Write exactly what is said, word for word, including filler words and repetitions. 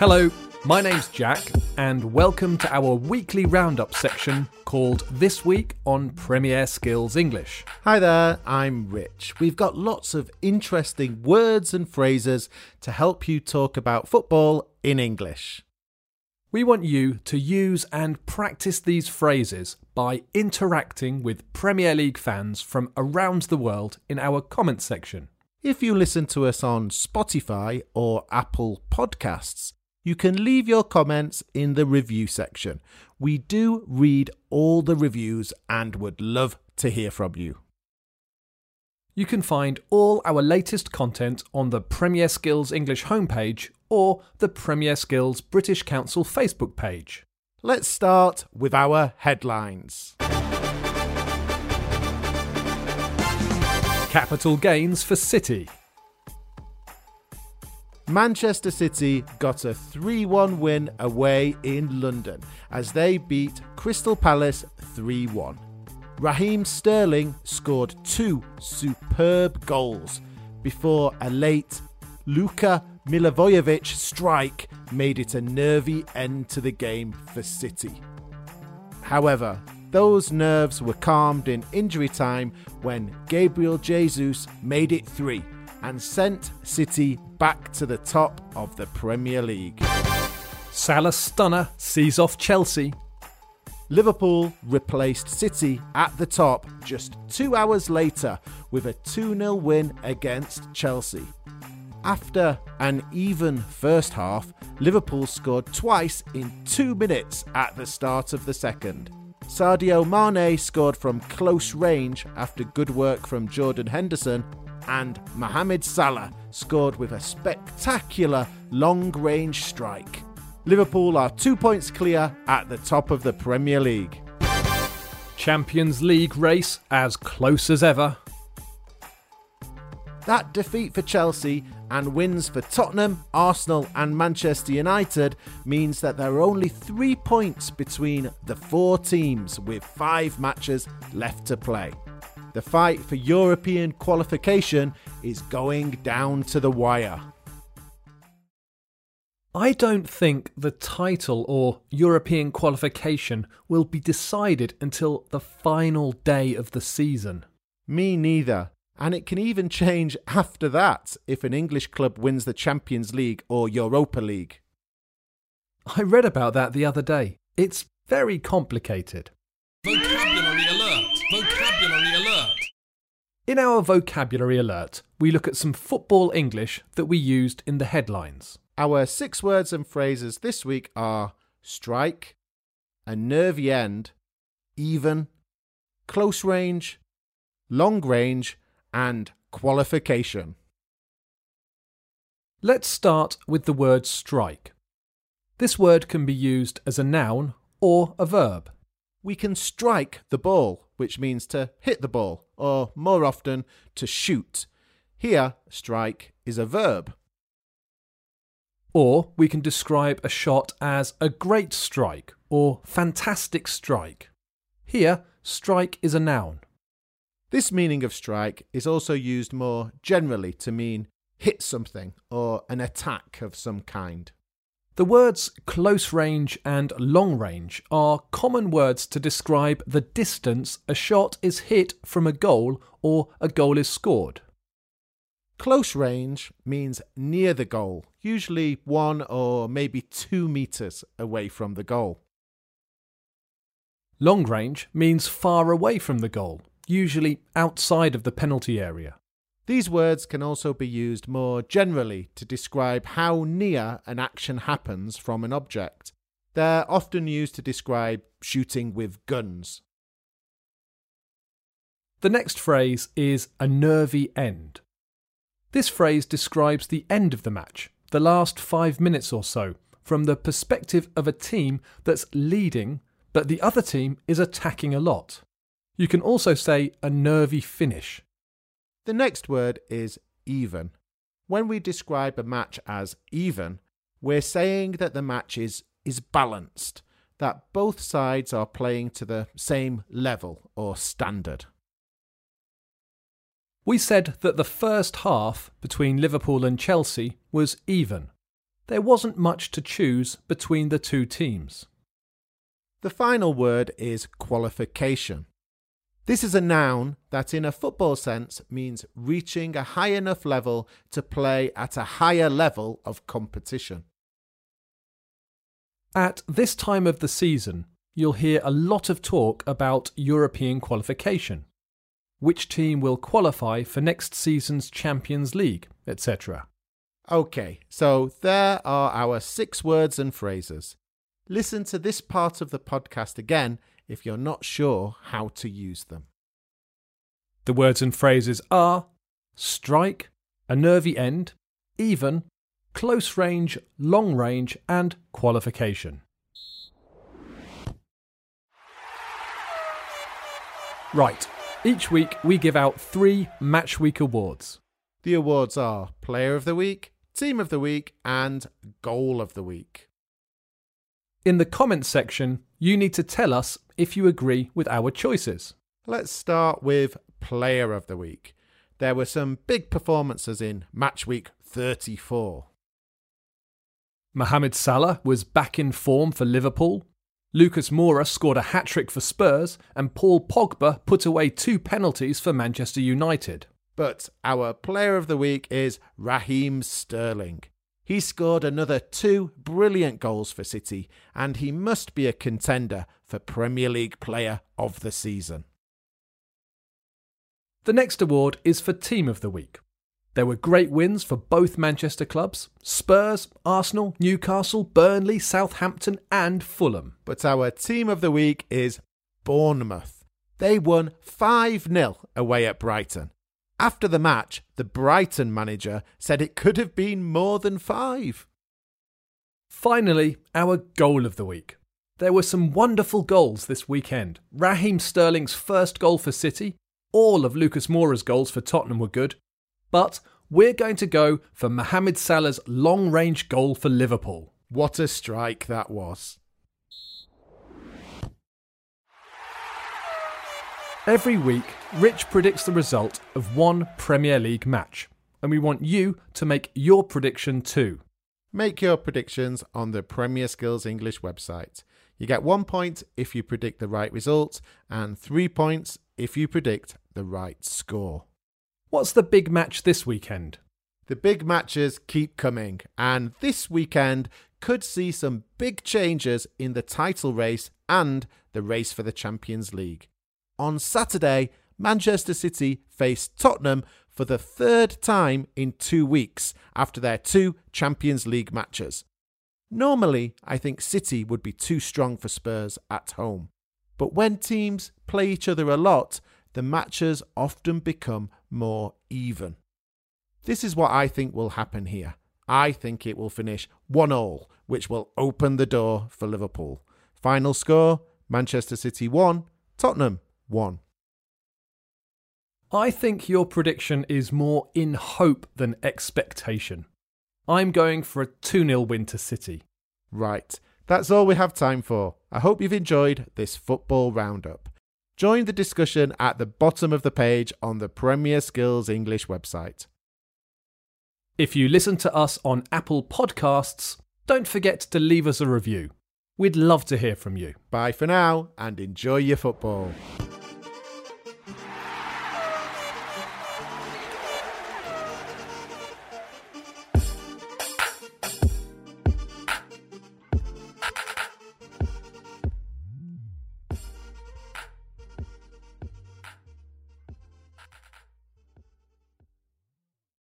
Hello, my name's Jack, and welcome to our weekly roundup section called This Week on Premier Skills English. Hi there, I'm Rich. We've got lots of interesting words and phrases to help you talk about football in English. We want you to use and practice these phrases by interacting with Premier League fans from around the world in our comment section. If you listen to us on Spotify or Apple Podcasts, you can leave your comments in the review section. We do read all the reviews and would love to hear from you. You can find all our latest content on the Premier Skills English homepage or the Premier Skills British Council Facebook page. Let's start with our headlines. Capital gains for City. Manchester City got a three one win away in London as they beat Crystal Palace three one. Raheem Sterling scored two superb goals before a late Luka Milivojevic strike made it a nervy end to the game for City. However, those nerves were calmed in injury time when Gabriel Jesus made it three and sent City back to the top of the Premier League. Salah stunner sees off Chelsea. Liverpool replaced City at the top just two hours later with a two nil win against Chelsea. After an even first half, Liverpool scored twice in two minutes at the start of the second. Sadio Mane scored from close range after good work from Jordan Henderson, and Mohamed Salah scored with a spectacular long-range strike. Liverpool are two points clear at the top of the Premier League. Champions League race as close as ever. That defeat for Chelsea and wins for Tottenham, Arsenal and Manchester United means that there are only three points between the four teams with five matches left to play. The fight for European qualification is going down to the wire. I don't think the title or European qualification will be decided until the final day of the season. Me neither. And it can even change after that if an English club wins the Champions League or Europa League. I read about that the other day. It's very complicated. Vocabulary alert! Vocabulary alert! In our vocabulary alert, we look at some football English that we used in the headlines. Our six words and phrases this week are strike, a nervy end, even, close range, long range, and qualification. Let's start with the word strike. This word can be used as a noun or a verb. We can strike the ball, which means to hit the ball, or more often, to shoot. Here, strike is a verb. Or we can describe a shot as a great strike or fantastic strike. Here, strike is a noun. This meaning of strike is also used more generally to mean hit something or an attack of some kind. The words close range and long range are common words to describe the distance a shot is hit from a goal or a goal is scored. Close range means near the goal, usually one or maybe two metres away from the goal. Long range means far away from the goal, usually outside of the penalty area. These words can also be used more generally to describe how near an action happens from an object. They're often used to describe shooting with guns. The next phrase is a nervy end. This phrase describes the end of the match, the last five minutes or so, from the perspective of a team that's leading, but the other team is attacking a lot. You can also say a nervy finish. The next word is even. When we describe a match as even, we're saying that the match is, is balanced, that both sides are playing to the same level or standard. We said that the first half between Liverpool and Chelsea was even. there wasn't much to choose between the two teams. The final word is qualification. This is a noun that in a football sense means reaching a high enough level to play at a higher level of competition. At this time of the season, you'll hear a lot of talk about European qualification. Which team will qualify for next season's Champions League, et cetera. Okay, so there are our six words and phrases. Listen to this part of the podcast again if you're not sure how to use them. The words and phrases are strike, a nervy end, even, close range, long range, and qualification. Right. Each week, we give out three Match Week awards. The awards are Player of the Week, Team of the Week, and Goal of the Week. In the comments section, you need to tell us if you agree with our choices. Let's start with Player of the Week. There were some big performances in Match Week thirty-four. Mohamed Salah was back in form for Liverpool. Lucas Moura scored a hat-trick for Spurs and Paul Pogba put away two penalties for Manchester United. But our Player of the Week is Raheem Sterling. He scored another two brilliant goals for City and he must be a contender for Premier League Player of the Season. The next award is for Team of the Week. There were great wins for both Manchester clubs, Spurs, Arsenal, Newcastle, Burnley, Southampton and Fulham. But our Team of the Week is Bournemouth. They won five nil away at Brighton. After the match, the Brighton manager said it could have been more than five. Finally, our Goal of the Week. There were some wonderful goals this weekend. Raheem Sterling's first goal for City, all of Lucas Moura's goals for Tottenham were good, but we're going to go for Mohamed Salah's long-range goal for Liverpool. What a strike that was. Every week, Rich predicts the result of one Premier League match, and we want you to make your prediction too. Make your predictions on the Premier Skills English website. You get one point if you predict the right result, and three points if you predict the right score. What's the big match this weekend? The big matches keep coming, and this weekend could see some big changes in the title race and the race for the Champions League. On Saturday, Manchester City face Tottenham for the third time in two weeks after their two Champions League matches. Normally, I think City would be too strong for Spurs at home, but when teams play each other a lot, the matches often become more even. This is what I think will happen here. I think it will finish one all, which will open the door for Liverpool. Final score, Manchester City one, Tottenham one. I think your prediction is more in hope than expectation. I'm going for a two nil win to City. Right, that's all we have time for. I hope you've enjoyed this football roundup. Join the discussion at the bottom of the page on the Premier Skills English website. If you listen to us on Apple Podcasts, don't forget to leave us a review. We'd love to hear from you. Bye for now and enjoy your football.